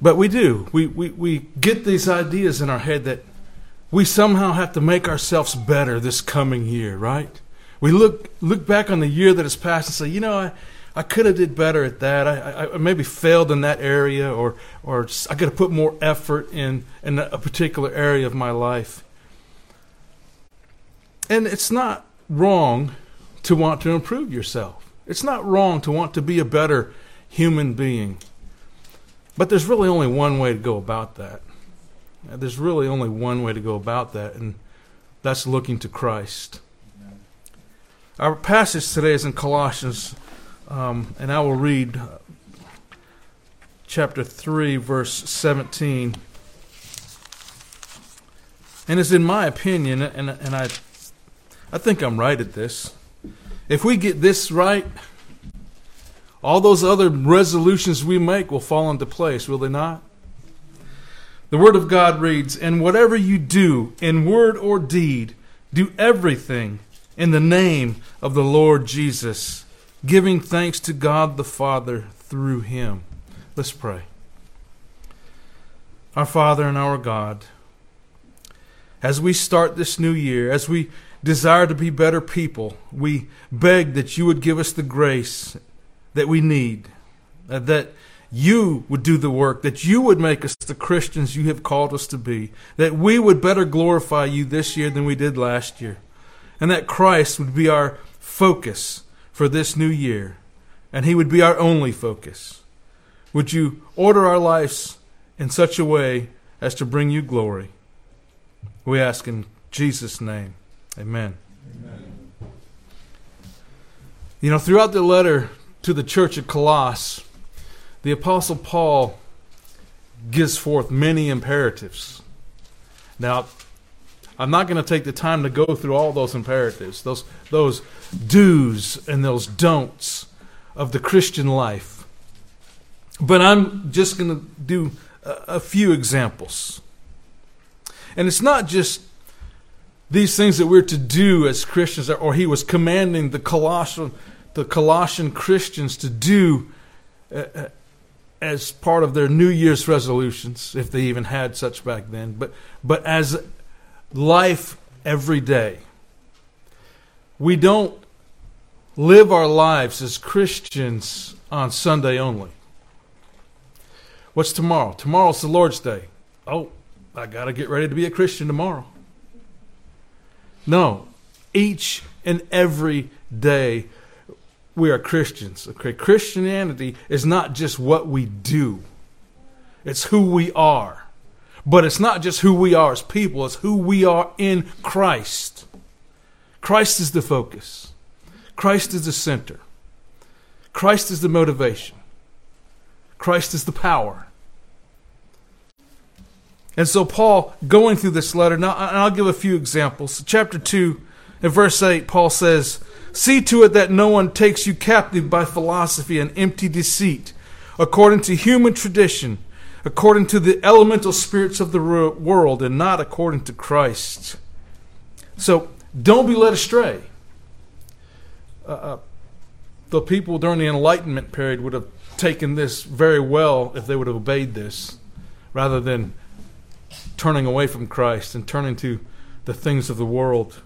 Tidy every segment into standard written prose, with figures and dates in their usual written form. But we do. We get these ideas in our head that we somehow have to make ourselves better this coming year, right? We look back on the year that has passed and say, you know, I could have did better at that. I maybe failed in that area, or I could have put more effort in a particular area of my life. And it's not wrong to want to improve yourself. It's not wrong to want to be a better human being. But there's really only one way to go about that. There's really only one way to go about that, and that's looking to Christ. Our passage today is in Colossians. And I will read chapter 3, verse 17. And it's in my opinion, and I think I'm right at this. If we get this right, all those other resolutions we make will fall into place, will they not? The Word of God reads, "And whatever you do, in word or deed, do everything in the name of the Lord Jesus, giving thanks to God the Father through Him." Let's pray. Our Father and our God, as we start this new year, as we desire to be better people, we beg that you would give us the grace that we need, that you would do the work, that you would make us the Christians you have called us to be, that we would better glorify you this year than we did last year, and that Christ would be our focus for this new year, and He would be our only focus. Would you order our lives in such a way as to bring you glory? We ask in Jesus' name. Amen. Amen. You know, throughout the letter to the church at Colossae, the Apostle Paul gives forth many imperatives. Now, I'm not going to take the time to go through all those imperatives, those do's and those don'ts of the Christian life. But I'm just going to do a few examples. And it's not just these things that we're to do as Christians, or he was commanding the Colossian Christians to do as part of their New Year's resolutions, if they even had such back then, but as life every day. We don't live our lives as Christians on Sunday only. What's tomorrow? Tomorrow's the Lord's Day. Oh, I got to get ready to be a Christian tomorrow. No, each and every day we are Christians. Okay, Christianity is not just what we do. It's who we are. But it's not just who we are as people, it's who we are in Christ. Christ is the focus. Christ is the center. Christ is the motivation. Christ is the power. And so Paul, going through this letter, now I'll give a few examples. Chapter 2, in verse 8, Paul says, "See to it that no one takes you captive by philosophy and empty deceit, according to human tradition, according to the elemental spirits of the world, and not according to Christ." So don't be led astray. The people during the Enlightenment period would have taken this very well if they would have obeyed this, rather than turning away from Christ and turning to the things of the world.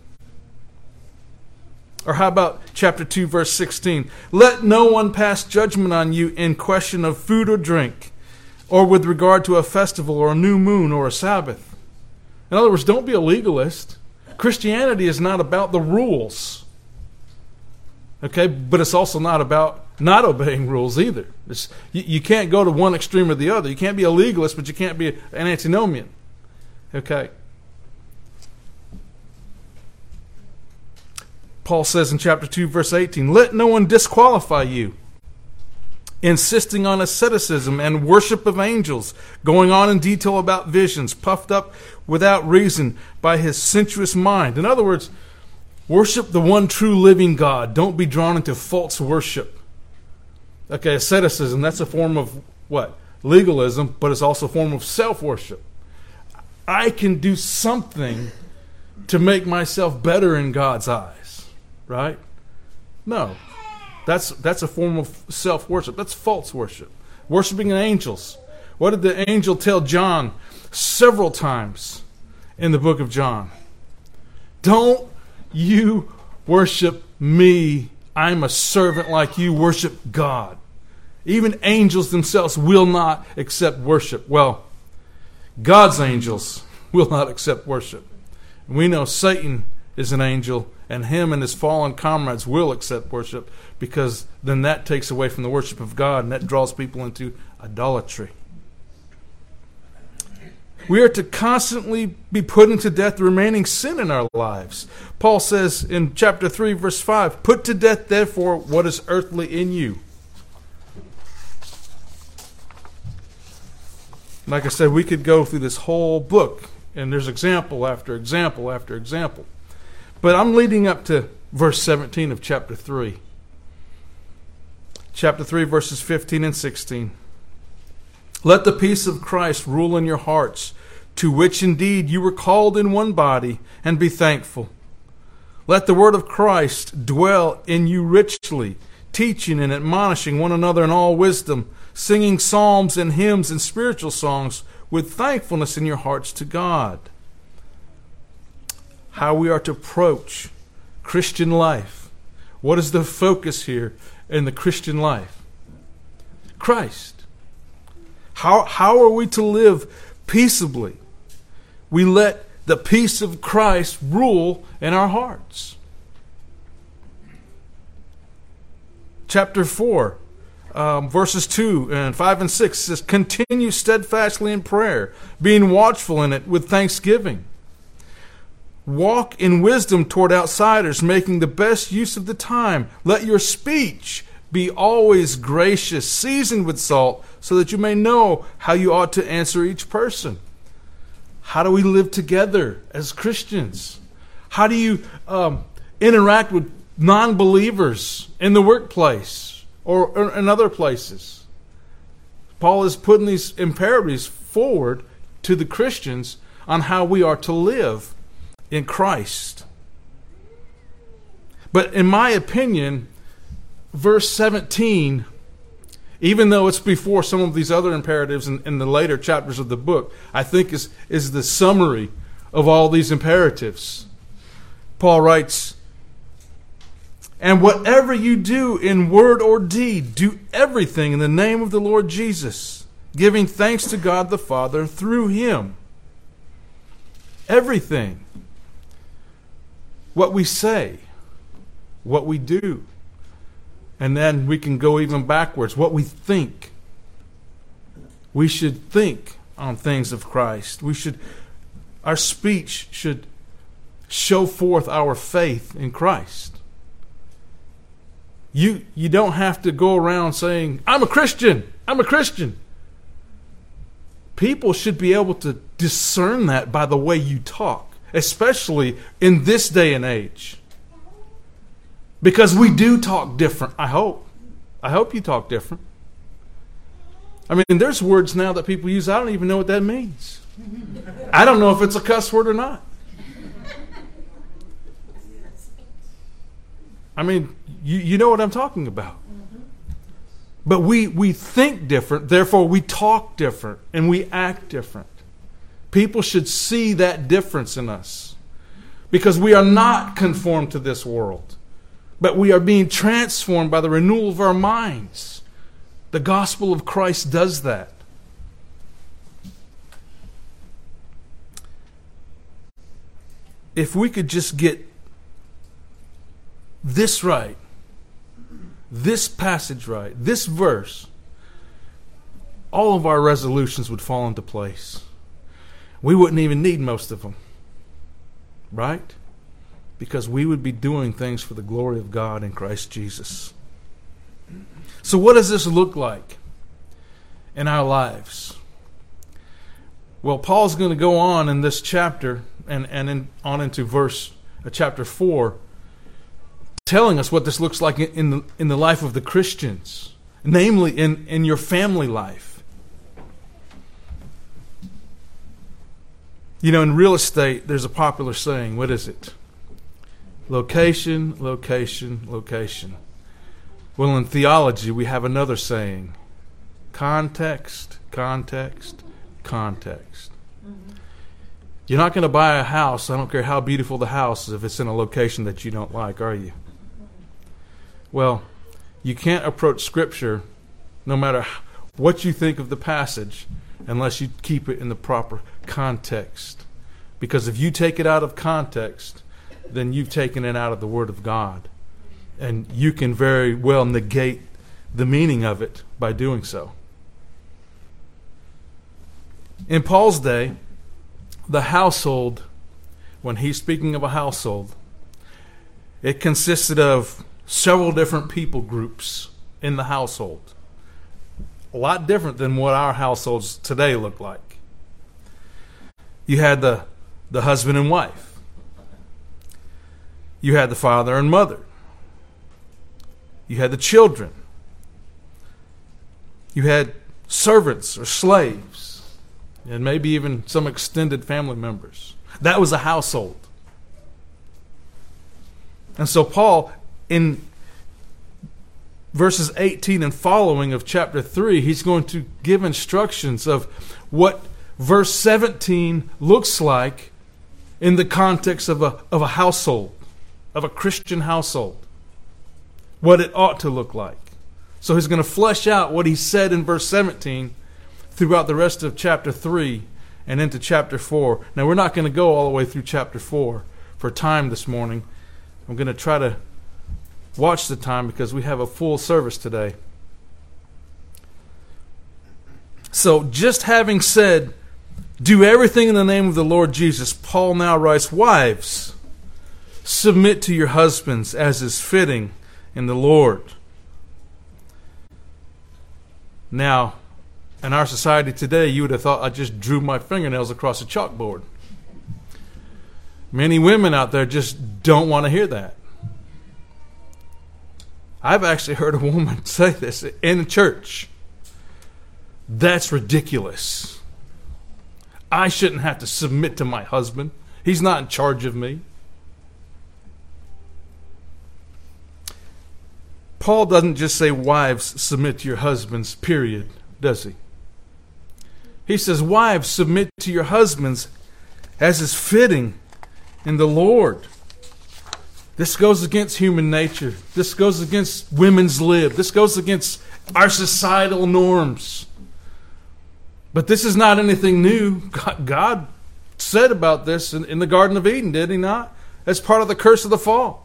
Or how about chapter 2, verse 16? "Let no one pass judgment on you in question of food or drink, or with regard to a festival or a new moon or a Sabbath." In other words, don't be a legalist. Christianity is not about the rules. Okay, but it's also not about not obeying rules either. You can't go to one extreme or the other. You can't be a legalist, but you can't be an antinomian. Okay. Paul says in chapter 2, verse 18, "Let no one disqualify you, insisting on asceticism and worship of angels, going on in detail about visions, puffed up without reason by his sensuous mind." In other words, worship the one true living God. Don't be drawn into false worship. Okay, asceticism, that's a form of what? Legalism, but it's also a form of self-worship. I can do something to make myself better in God's eyes, right? No. That's a form of self-worship. That's false worship. Worshiping angels. What did the angel tell John several times in the book of John? Don't you worship me. I'm a servant like you. Worship God. Even angels themselves will not accept worship. Well, God's angels will not accept worship. We know Satan is an angel, and him and his fallen comrades will accept worship, because then that takes away from the worship of God, and that draws people into idolatry. We are to constantly be putting to death the remaining sin in our lives. Paul says in chapter 3, verse 5, "Put to death, therefore, what is earthly in you." Like I said, we could go through this whole book, and there's example after example after example. But I'm leading up to verse 17 of chapter 3. Chapter 3, verses 15 and 16. "Let the peace of Christ rule in your hearts, to which indeed you were called in one body, and be thankful. Let the word of Christ dwell in you richly, teaching and admonishing one another in all wisdom, singing psalms and hymns and spiritual songs with thankfulness in your hearts to God." How we are to approach Christian life. What is the focus here in the Christian life? Christ. How are we to live peaceably? We let the peace of Christ rule in our hearts. Chapter 4. Verses 2 and 5 and 6 says, "Continue steadfastly in prayer, being watchful in it with thanksgiving. Walk in wisdom toward outsiders, making the best use of the time. Let your speech be always gracious, seasoned with salt, so that you may know how you ought to answer each person." How do we live together as Christians? How do you interact with non-believers in the workplace? Or in other places. Paul is putting these imperatives forward to the Christians on how we are to live in Christ. But in my opinion, verse 17, even though it's before some of these other imperatives in the later chapters of the book, I think is the summary of all these imperatives. Paul writes, "And whatever you do in word or deed, do everything in the name of the Lord Jesus, giving thanks to God the Father through him." Everything. What we say, what we do. And then we can go even backwards. What we think. We should think on things of Christ. Our speech should show forth our faith in Christ. You don't have to go around saying, "I'm a Christian, I'm a Christian." People should be able to discern that by the way you talk, especially in this day and age. Because we do talk different, I hope. I hope you talk different. I mean, there's words now that people use, I don't even know what that means. I don't know if it's a cuss word or not. I mean, you know what I'm talking about. Mm-hmm. But we think different, therefore we talk different, and we act different. People should see that difference in us. Because we are not conformed to this world. But we are being transformed by the renewal of our minds. The gospel of Christ does that. If we could just get this right, this passage right, this verse, all of our resolutions would fall into place. We wouldn't even need most of them, right? Because we would be doing things for the glory of God in Christ Jesus. So what does this look like in our lives? Well, Paul's going to go on in this chapter and on into chapter 4, telling us what this looks like in the life of the Christians, namely in your family life. You know, in real estate, there's a popular saying. What is it? Location, location, location. Well, in theology, we have another saying. Context, context, context. Mm-hmm. You're not going to buy a house, I don't care how beautiful the house is, if it's in a location that you don't like, are you? Well, you can't approach Scripture, no matter what you think of the passage, unless you keep it in the proper context. Because if you take it out of context, then you've taken it out of the Word of God. And you can very well negate the meaning of it by doing so. In Paul's day, the household, when he's speaking of a household, it consisted of several different people groups in the household. A lot different than what our households today look like. You had the husband and wife. You had the father and mother. You had the children. You had servants or slaves, and maybe even some extended family members. That was a household. And so Paul, in verses 18 and following of chapter 3, he's going to give instructions of what verse 17 looks like in the context of a household, of a Christian household, what it ought to look like. So he's going to flesh out what he said in verse 17 throughout the rest of chapter 3 and into chapter 4. Now, we're not going to go all the way through chapter 4 for time this morning. I'm going to try to watch the time because we have a full service today. So just having said, do everything in the name of the Lord Jesus, Paul now writes, wives, submit to your husbands as is fitting in the Lord. Now, in our society today, you would have thought I just drew my fingernails across a chalkboard. Many women out there just don't want to hear that. I've actually heard a woman say this in a church. That's ridiculous. I shouldn't have to submit to my husband. He's not in charge of me. Paul doesn't just say, wives, submit to your husbands, period, does he? He says, wives, submit to your husbands as is fitting in the Lord. This goes against human nature. This goes against women's lib. This goes against our societal norms. But this is not anything new. God said about this in the Garden of Eden, did he not? That's part of the curse of the fall.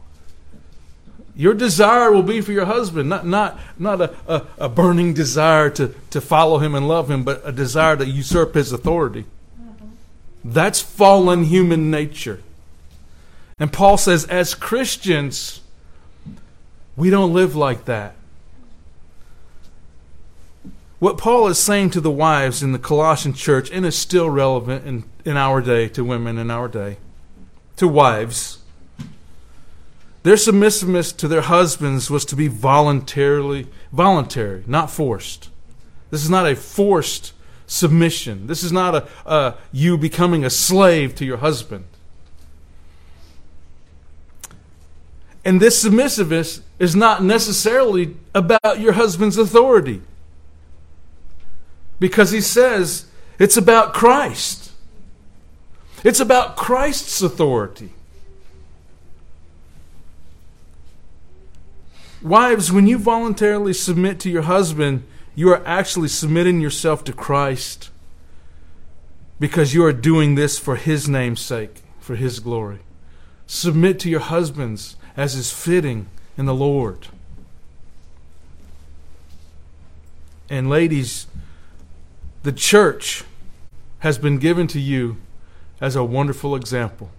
Your desire will be for your husband, not a burning desire to follow him and love him, but a desire to usurp his authority. That's fallen human nature. And Paul says, as Christians, we don't live like that. What Paul is saying to the wives in the Colossian church, and is still relevant in our day to women in our day, to wives, their submissiveness to their husbands was to be voluntary, not forced. This is not a forced submission. This is not a you becoming a slave to your husband. And this submissiveness is not necessarily about your husband's authority. Because he says it's about Christ. It's about Christ's authority. Wives, when you voluntarily submit to your husband, you are actually submitting yourself to Christ. Because you are doing this for his name's sake, for his glory. Submit to your husbands as is fitting in the Lord. And ladies, the church has been given to you as a wonderful example.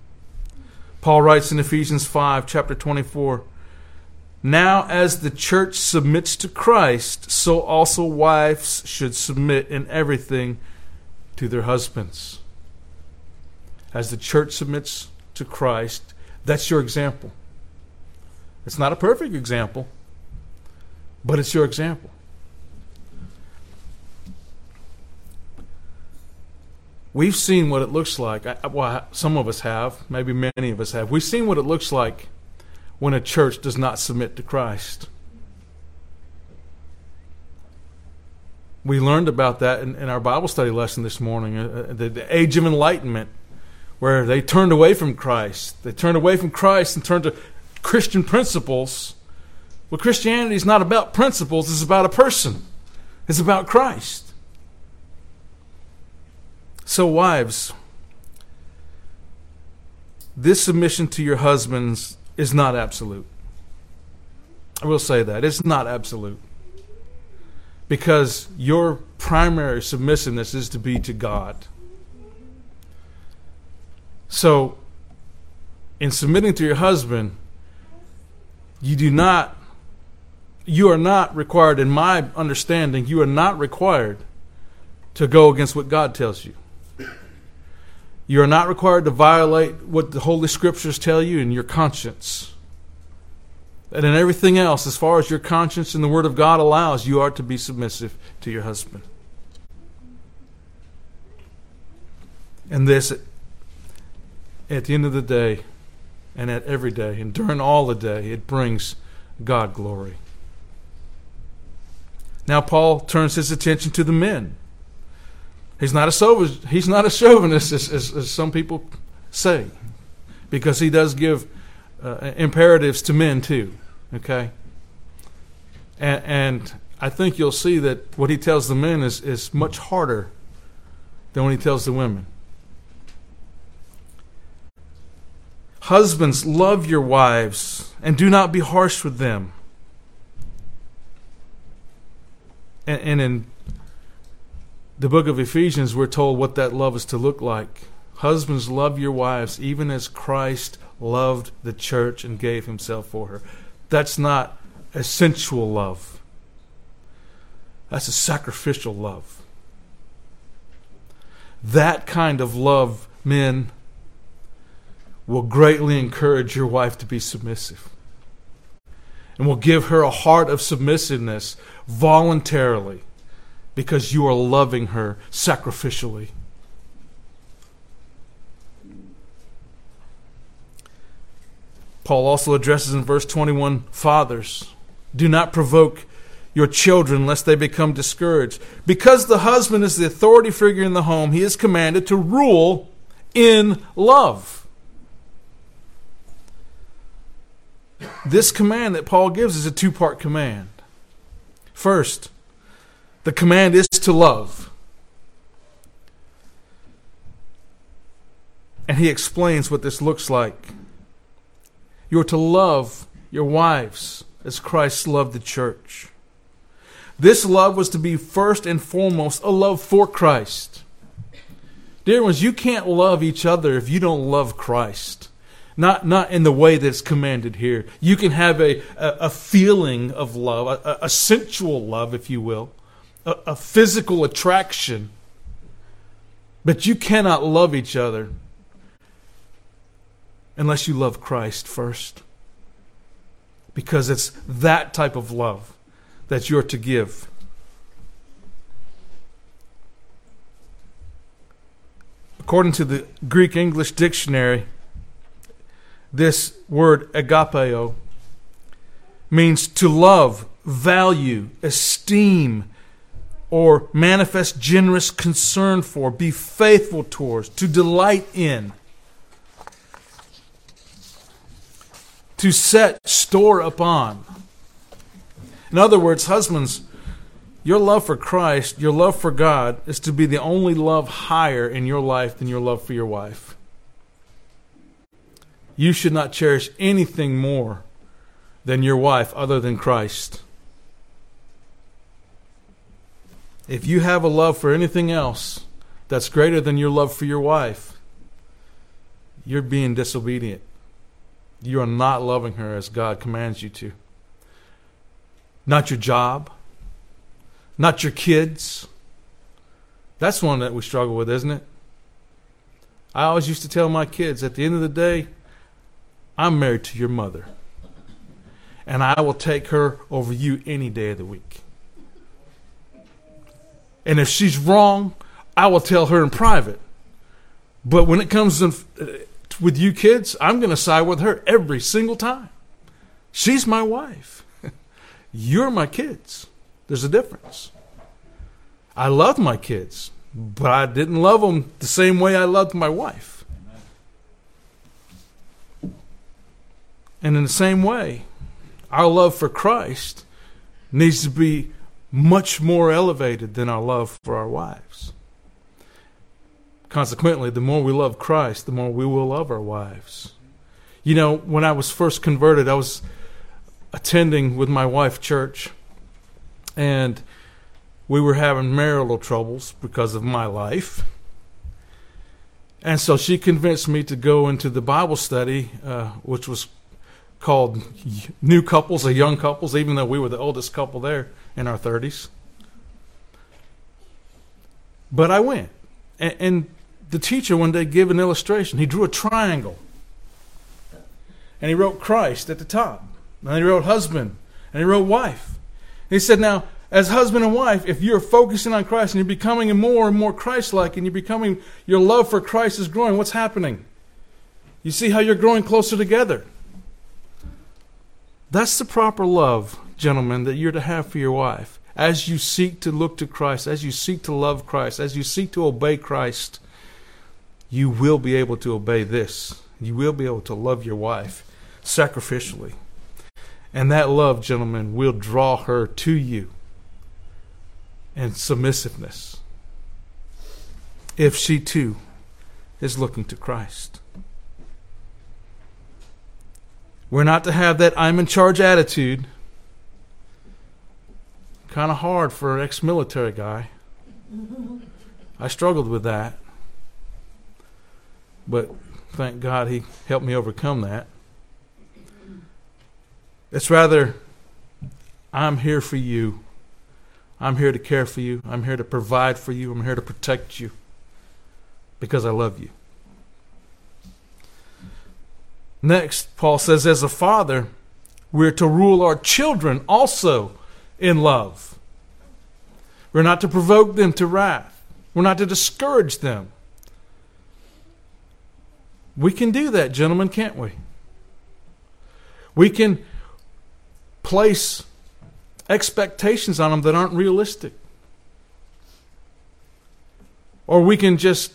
Paul writes in Ephesians 5, chapter 24, now as the church submits to Christ, so also wives should submit in everything to their husbands. As the church submits to Christ, that's your example. It's not a perfect example, but it's your example. We've seen what it looks like. Well, some of us have. Maybe many of us have. We've seen what it looks like when a church does not submit to Christ. We learned about that in our Bible study lesson this morning, the Age of Enlightenment, where they turned away from Christ. They turned away from Christ and turned to Christian principles. Well, Christianity is not about principles. It's about a person. It's about Christ. So wives, this submission to your husbands is not absolute. I will say that. It's not absolute. Because your primary submissiveness is to be to God. So, in submitting to your husband, you are not required, in my understanding, you are not required to go against what God tells you. You are not required to violate what the Holy Scriptures tell you and your conscience. And in everything else, as far as your conscience and the Word of God allows, you are to be submissive to your husband. And this, at the end of the day, and at every day, and during all the day, it brings God glory. Now Paul turns his attention to the men. He's not a chauvinist, as some people say, because he does give imperatives to men too. Okay, and I think you'll see that what he tells the men is much harder than what he tells the women. Husbands, love your wives and do not be harsh with them. And in the book of Ephesians, we're told what that love is to look like. Husbands, love your wives even as Christ loved the church and gave himself for her. That's not a sensual love. That's a sacrificial love. That kind of love, men, will greatly encourage your wife to be submissive, and will give her a heart of submissiveness voluntarily, because you are loving her sacrificially. Paul also addresses in verse 21, fathers, do not provoke your children lest they become discouraged. Because the husband is the authority figure in the home, he is commanded to rule in love. This command that Paul gives is a two-part command. First, the command is to love. And he explains what this looks like. You are to love your wives as Christ loved the church. This love was to be first and foremost a love for Christ. Dear ones, you can't love each other if you don't love Christ. Not in the way that's commanded here. You can have a feeling of love, a sensual love, if you will, a physical attraction. But you cannot love each other unless you love Christ first. Because it's that type of love that you're to give. According to the Greek English Dictionary, this word agapeo means to love, value, esteem, or manifest generous concern for, be faithful towards, to delight in, to set store upon. In other words, husbands, your love for Christ, your love for God, is to be the only love higher in your life than your love for your wife. You should not cherish anything more than your wife other than Christ. If you have a love for anything else that's greater than your love for your wife, you're being disobedient. You are not loving her as God commands you to. Not your job. Not your kids. That's one that we struggle with, isn't it? I always used to tell my kids, at the end of the day, I'm married to your mother, and I will take her over you any day of the week. And if she's wrong, I will tell her in private. But when it comes with you kids, I'm going to side with her every single time. She's my wife. You're my kids. There's a difference. I loved my kids, but I didn't love them the same way I loved my wife. Amen. And in the same way, our love for Christ needs to be much more elevated than our love for our wives. Consequently, the more we love Christ, the more we will love our wives. You know, when I was first converted, I was attending with my wife church, and we were having marital troubles because of my life. And so she convinced me to go into the Bible study, which was called New Couples or Young Couples, even though we were the oldest couple there in our 30s. But I went. And the teacher one day gave an illustration. He drew a triangle. And he wrote Christ at the top. And he wrote husband. And he wrote wife. And he said, now, as husband and wife, if you're focusing on Christ and you're becoming more and more Christ-like, and you're becoming, your love for Christ is growing, what's happening? You see how you're growing closer together. That's the proper love, gentlemen, that you're to have for your wife. As you seek to look to Christ, as you seek to love Christ, as you seek to obey Christ, you will be able to obey this. You will be able to love your wife sacrificially. And that love, gentlemen, will draw her to you in submissiveness, if she too is looking to Christ. We're not to have that I'm in charge attitude. Kind of hard for an ex-military guy. I struggled with that. But thank God he helped me overcome that. It's rather, I'm here for you. I'm here to care for you. I'm here to provide for you. I'm here to protect you because I love you. Next, Paul says, as a father, we're to rule our children also in love. We're not to provoke them to wrath. We're not to discourage them. We can do that, gentlemen, can't we? We can place expectations on them that aren't realistic. Or we can just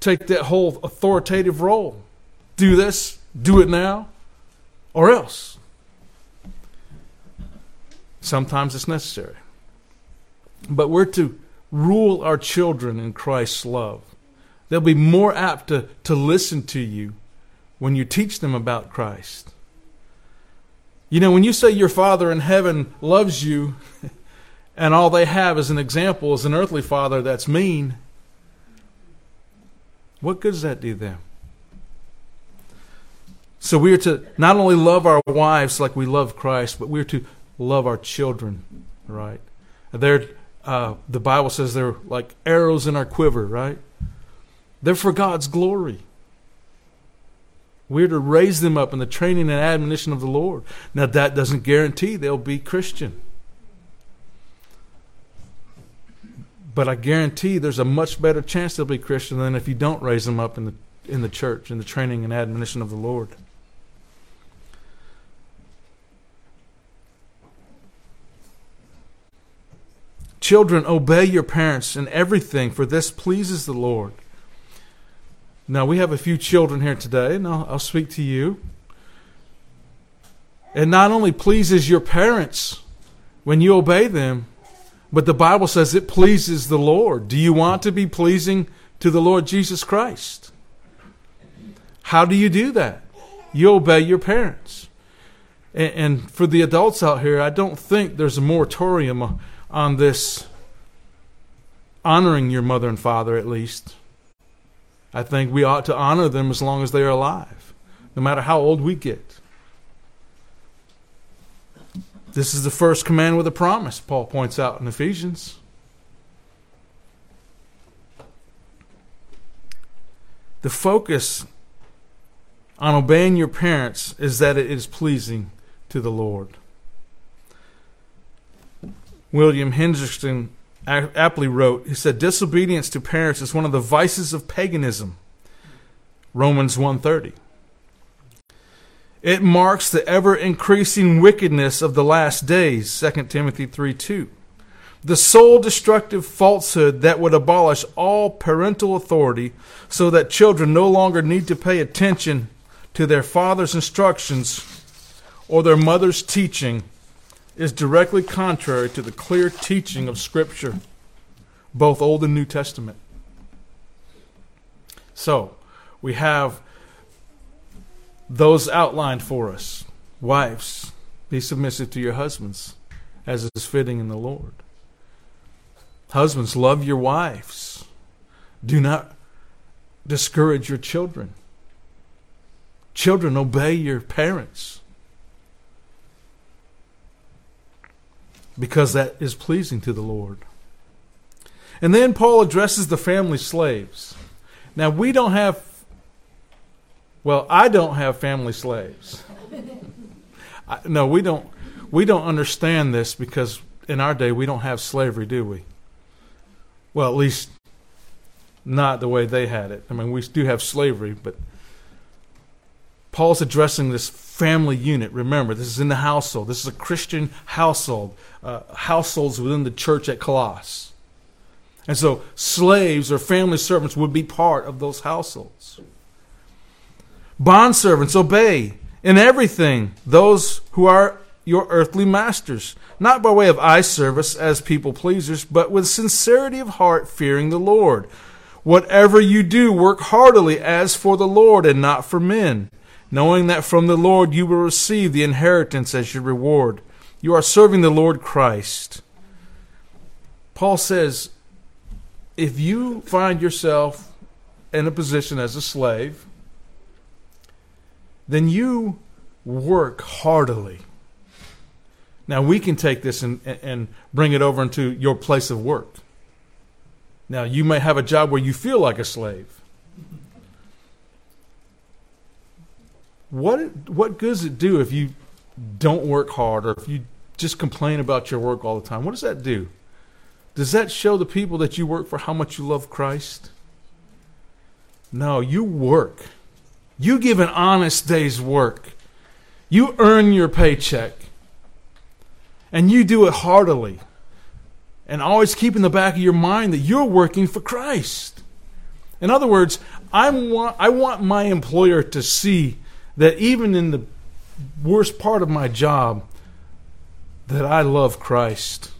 take that whole authoritative role. Do this. Do it now or else. Sometimes it's necessary. But we're to rule our children in Christ's love. They'll be more apt to listen to you when you teach them about Christ. You know, when you say your Father in heaven loves you and all they have as an example is an earthly father that's mean, what good does that do them? So we are to not only love our wives like we love Christ, but we are to love our children, right? They're, the Bible says they're like arrows in our quiver, right? They're for God's glory. We're to raise them up in the training and admonition of the Lord. Now that doesn't guarantee they'll be Christian. But I guarantee there's a much better chance they'll be Christian than if you don't raise them up in the church, in the training and admonition of the Lord. Children, obey your parents in everything, for this pleases the Lord. Now, we have a few children here today, and I'll speak to you. It not only pleases your parents when you obey them, but the Bible says it pleases the Lord. Do you want to be pleasing to the Lord Jesus Christ? How do you do that? You obey your parents. And for the adults out here, I don't think there's a moratorium on this, honoring your mother and father at least. I think we ought to honor them as long as they are alive, no matter how old we get. This is the first command with a promise, Paul points out in Ephesians. The focus on obeying your parents is that it is pleasing to the Lord. William Henderson aptly wrote, he said, disobedience to parents is one of the vices of paganism. Romans 1:30. It marks the ever-increasing wickedness of the last days, 2 Timothy 3:2. The soul-destructive falsehood that would abolish all parental authority so that children no longer need to pay attention to their father's instructions or their mother's teaching is directly contrary to the clear teaching of Scripture, both Old and New Testament. So, we have those outlined for us. Wives, be submissive to your husbands as is fitting in the Lord. Husbands, love your wives. Do not discourage your children. Children, obey your parents, because that is pleasing to the Lord. And then Paul addresses the family slaves. Now, we don't have, well, I don't have family slaves. No, we don't understand this, because in our day we don't have slavery, do we? Well, at least not the way they had it. I mean, we do have slavery, but Paul's addressing this family unit. Remember, this is in the household. This is a Christian household, households within the church at Colossae. And so slaves or family servants would be part of those households. Bondservants, obey in everything those who are your earthly masters, not by way of eye service as people pleasers, but with sincerity of heart, fearing the Lord. Whatever you do, work heartily as for the Lord and not for men, knowing that from the Lord you will receive the inheritance as your reward. You are serving the Lord Christ. Paul says, if you find yourself in a position as a slave, then you work heartily. Now, we can take this and bring it over into your place of work. Now, you may have a job where you feel like a slave. What good does it do if you don't work hard, or if you just complain about your work all the time? What does that do? Does that show the people that you work for how much you love Christ? No, you work. You give an honest day's work. You earn your paycheck. And you do it heartily. And always keep in the back of your mind that you're working for Christ. In other words, I want my employer to see that even in the worst part of my job, that I love Christ.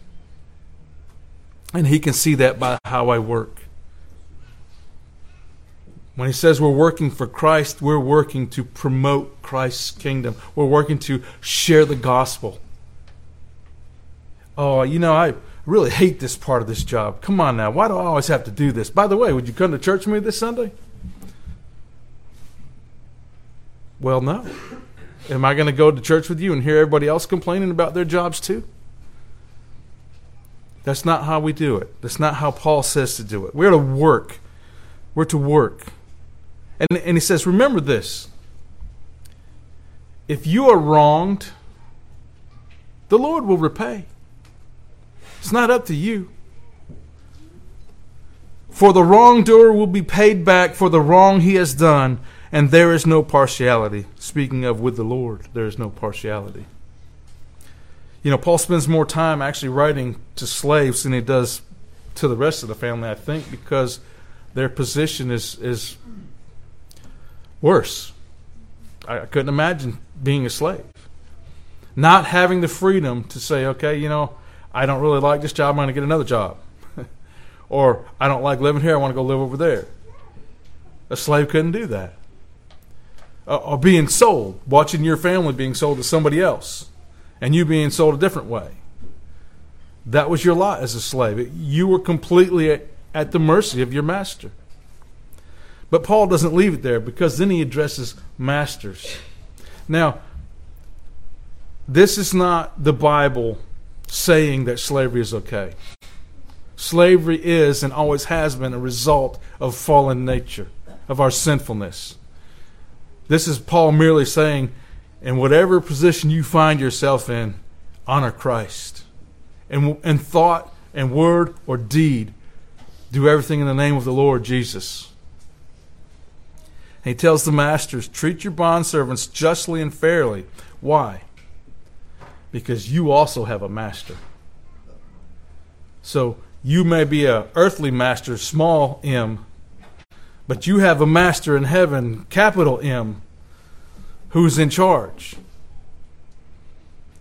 And he can see that by how I work. When he says we're working for Christ, we're working to promote Christ's kingdom. We're working to share the gospel. Oh, you know, I really hate this part of this job. Come on now, why do I always have to do this? By the way, would you come to church with me this Sunday? Well, no. Am I going to go to church with you and hear everybody else complaining about their jobs too? That's not how we do it. That's not how Paul says to do it. We're to work. We're to work. And he says, remember this. If you are wronged, the Lord will repay. It's not up to you. For the wrongdoer will be paid back for the wrong he has done, and there is no partiality. Speaking of with the Lord, there is no partiality. You know, Paul spends more time actually writing to slaves than he does to the rest of the family, I think, because their position is worse. I couldn't imagine being a slave. Not having the freedom to say, okay, you know, I don't really like this job, I'm going to get another job. Or I don't like living here, I want to go live over there. A slave couldn't do that. Or being sold, watching your family being sold to somebody else and you being sold a different way. That was your lot as a slave. You were completely at the mercy of your master. But Paul doesn't leave it there, because then he addresses masters. Now, this is not the Bible saying that slavery is okay. Slavery is and always has been a result of fallen nature, of our sinfulness. This is Paul merely saying, in whatever position you find yourself in, honor Christ. In thought and word or deed, do everything in the name of the Lord Jesus. And he tells the masters, treat your bondservants justly and fairly. Why? Because you also have a master. So you may be an earthly master, small m, but you have a master in heaven, capital M, who's in charge.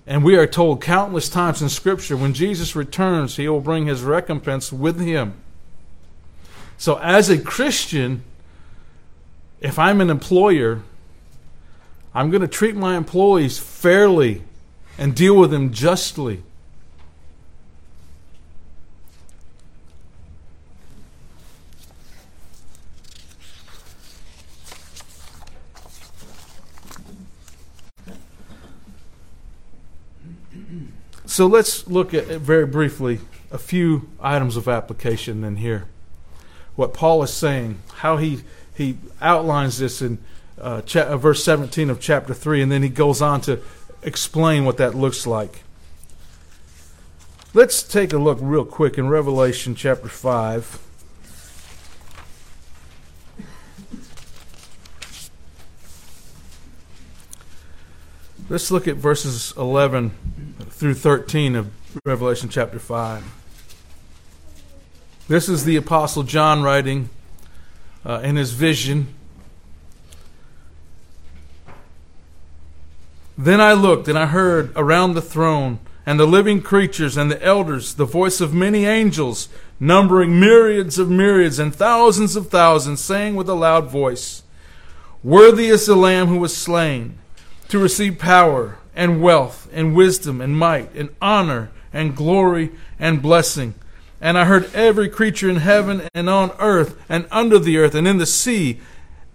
And we are told countless times in Scripture, when Jesus returns, he will bring his recompense with him. So as a Christian, if I'm an employer, I'm going to treat my employees fairly and deal with them justly. So let's look at very briefly a few items of application in here. What Paul is saying, how he outlines this in verse 17 of chapter 3, and then he goes on to explain what that looks like. Let's take a look real quick in Revelation chapter 5. Let's look at verses 11 through 13 of Revelation chapter 5. This is the Apostle John writing in his vision. Then I looked, and I heard around the throne and the living creatures and the elders the voice of many angels, numbering myriads of myriads and thousands of thousands, saying with a loud voice, "Worthy is the Lamb who was slain to receive power and wealth and wisdom and might and honor and glory and blessing." And I heard every creature in heaven and on earth and under the earth and in the sea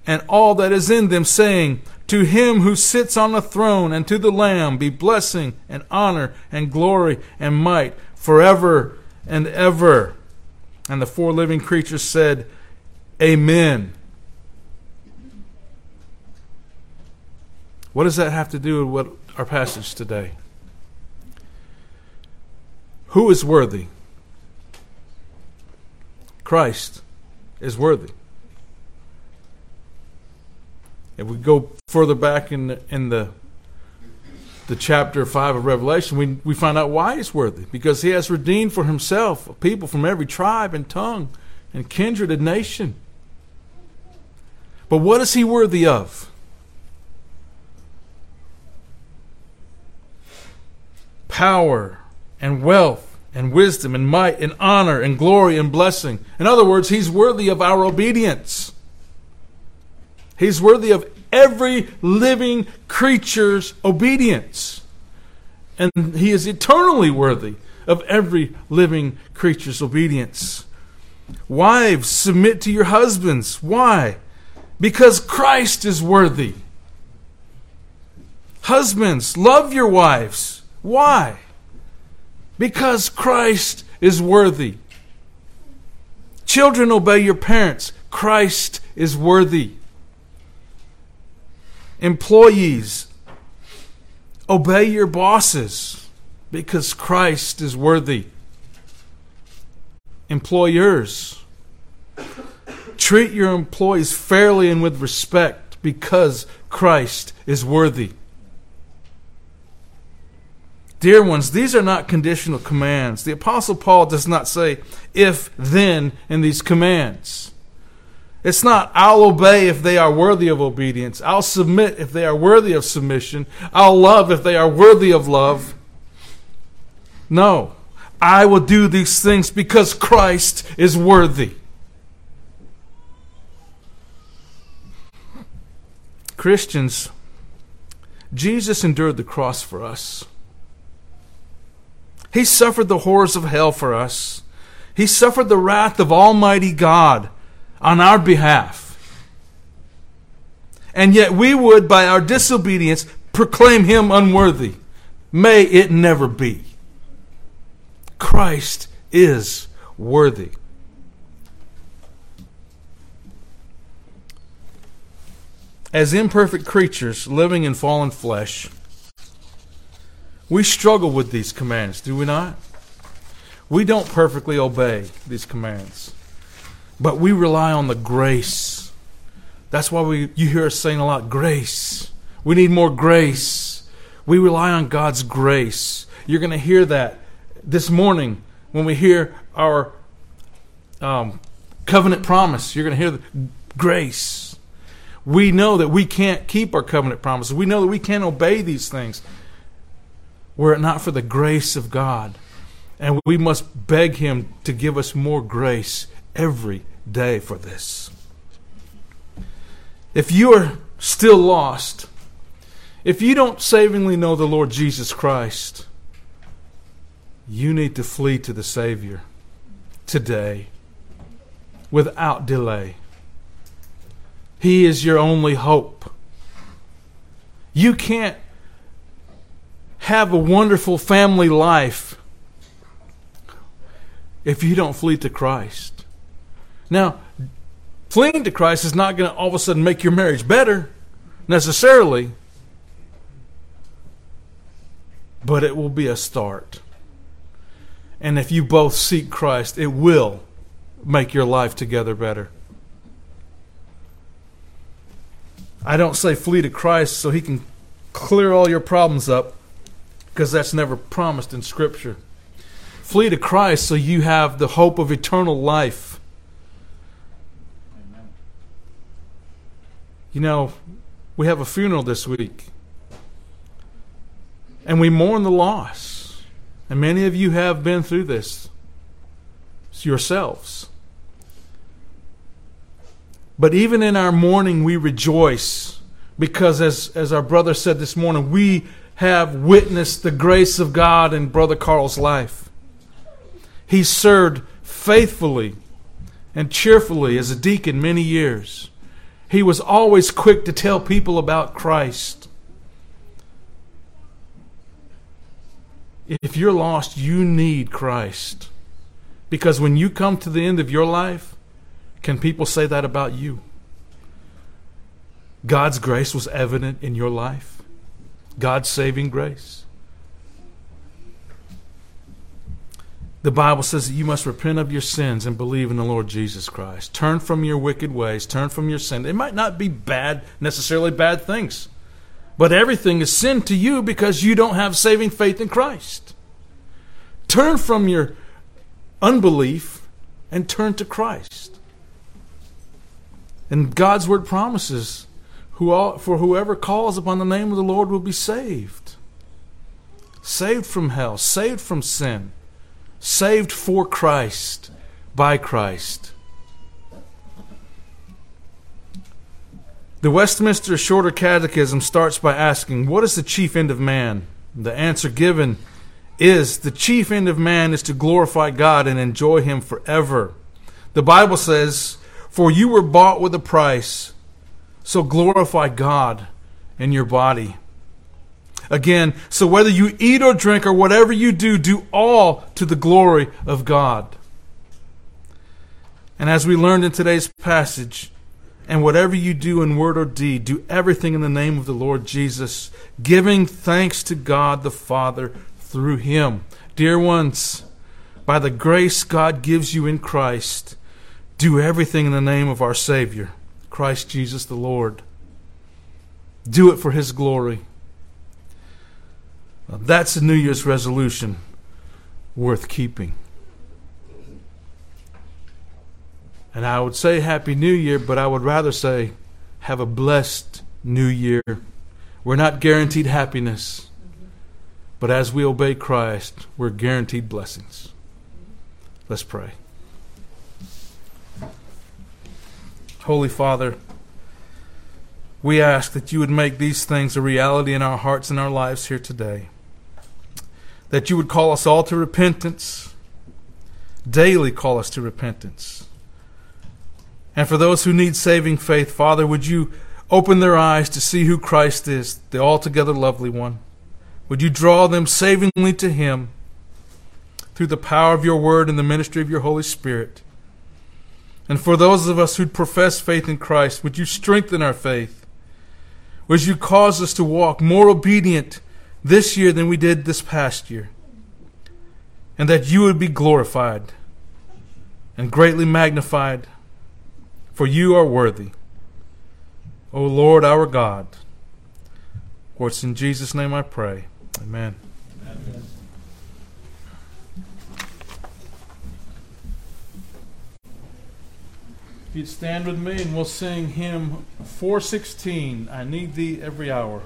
and all that is in them saying, "To him who sits on the throne and to the Lamb be blessing and honor and glory and might forever and ever." And the four living creatures said, "Amen." What does that have to do with our passage today? Who is worthy? Christ is worthy. If we go further back in the chapter 5 of Revelation, we find out why he's worthy. Because he has redeemed for himself people from every tribe and tongue and kindred and nation. But what is he worthy of? Power and wealth and wisdom and might and honor and glory and blessing. In other words, he's worthy of our obedience. He's worthy of every living creature's obedience. And he is eternally worthy of every living creature's obedience. Wives, submit to your husbands. Why? Because Christ is worthy. Husbands, love your wives. Why? Because Christ is worthy. Children, obey your parents. Christ is worthy. Employees, obey your bosses because Christ is worthy. Employers, treat your employees fairly and with respect because Christ is worthy. Dear ones, these are not conditional commands. The Apostle Paul does not say, if, then, in these commands. It's not, I'll obey if they are worthy of obedience. I'll submit if they are worthy of submission. I'll love if they are worthy of love. No, I will do these things because Christ is worthy. Christians, Jesus endured the cross for us. He suffered the horrors of hell for us. He suffered the wrath of Almighty God on our behalf. And yet we would, by our disobedience, proclaim him unworthy. May it never be. Christ is worthy. As imperfect creatures living in fallen flesh, we struggle with these commands, do we not? We don't perfectly obey these commands, but we rely on the grace That's why you hear us saying a lot, grace. We need more grace. We rely on God's grace. You're going to hear that this morning when we hear our covenant promise. You're going to hear the grace. We know that we can't keep our covenant promises. We know that we can't obey these things were it not for the grace of God. And we must beg Him to give us more grace every day for this. If you are still lost, if you don't savingly know the Lord Jesus Christ, you need to flee to the Savior today without delay. He is your only hope. You can't have a wonderful family life if you don't flee to Christ. Now, fleeing to Christ is not going to all of a sudden make your marriage better, necessarily, but it will be a start. And if you both seek Christ, it will make your life together better. I don't say flee to Christ so He can clear all your problems up, because that's never promised in Scripture. Flee to Christ so you have the hope of eternal life. Amen. You know, we have a funeral this week, and we mourn the loss. And many of you have been through this yourselves. But even in our mourning, we rejoice, because as our brother said this morning, we have witnessed the grace of God in Brother Carl's life. He served faithfully and cheerfully as a deacon many years. He was always quick to tell people about Christ. If you're lost, you need Christ. Because when you come to the end of your life, can people say that about you? God's grace was evident in your life. God's saving grace. The Bible says that you must repent of your sins and believe in the Lord Jesus Christ. Turn from your wicked ways. Turn from your sin. It might not be bad, necessarily bad things. But everything is sin to you because you don't have saving faith in Christ. Turn from your unbelief and turn to Christ. And God's word promises, for whoever calls upon the name of the Lord will be saved. Saved from hell. Saved from sin. Saved for Christ, by Christ. The Westminster Shorter Catechism starts by asking, what is the chief end of man? The answer given is, the chief end of man is to glorify God and enjoy Him forever. The Bible says, for you were bought with a price, so glorify God in your body. Again, so whether you eat or drink or whatever you do, do all to the glory of God. And as we learned in today's passage, and whatever you do in word or deed, do everything in the name of the Lord Jesus, giving thanks to God the Father through Him. Dear ones, by the grace God gives you in Christ, do everything in the name of our Savior, Christ Jesus the Lord. Do it for His glory. That's a New Year's resolution worth keeping. And I would say Happy New Year, but I would rather say have a blessed New Year. We're not guaranteed happiness, but as we obey Christ, we're guaranteed blessings. Let's pray. Holy Father, we ask that You would make these things a reality in our hearts and our lives here today. That You would call us all to repentance. Daily call us to repentance. And for those who need saving faith, Father, would You open their eyes to see who Christ is, the altogether lovely One. Would You draw them savingly to Him through the power of Your Word and the ministry of Your Holy Spirit. And for those of us who profess faith in Christ, would You strengthen our faith? Would You cause us to walk more obedient this year than we did this past year? And that You would be glorified and greatly magnified, for You are worthy. O Lord our God. For it's in Jesus' name I pray. Amen. Amen. If you'd stand with me and we'll sing hymn 416, I Need Thee Every Hour.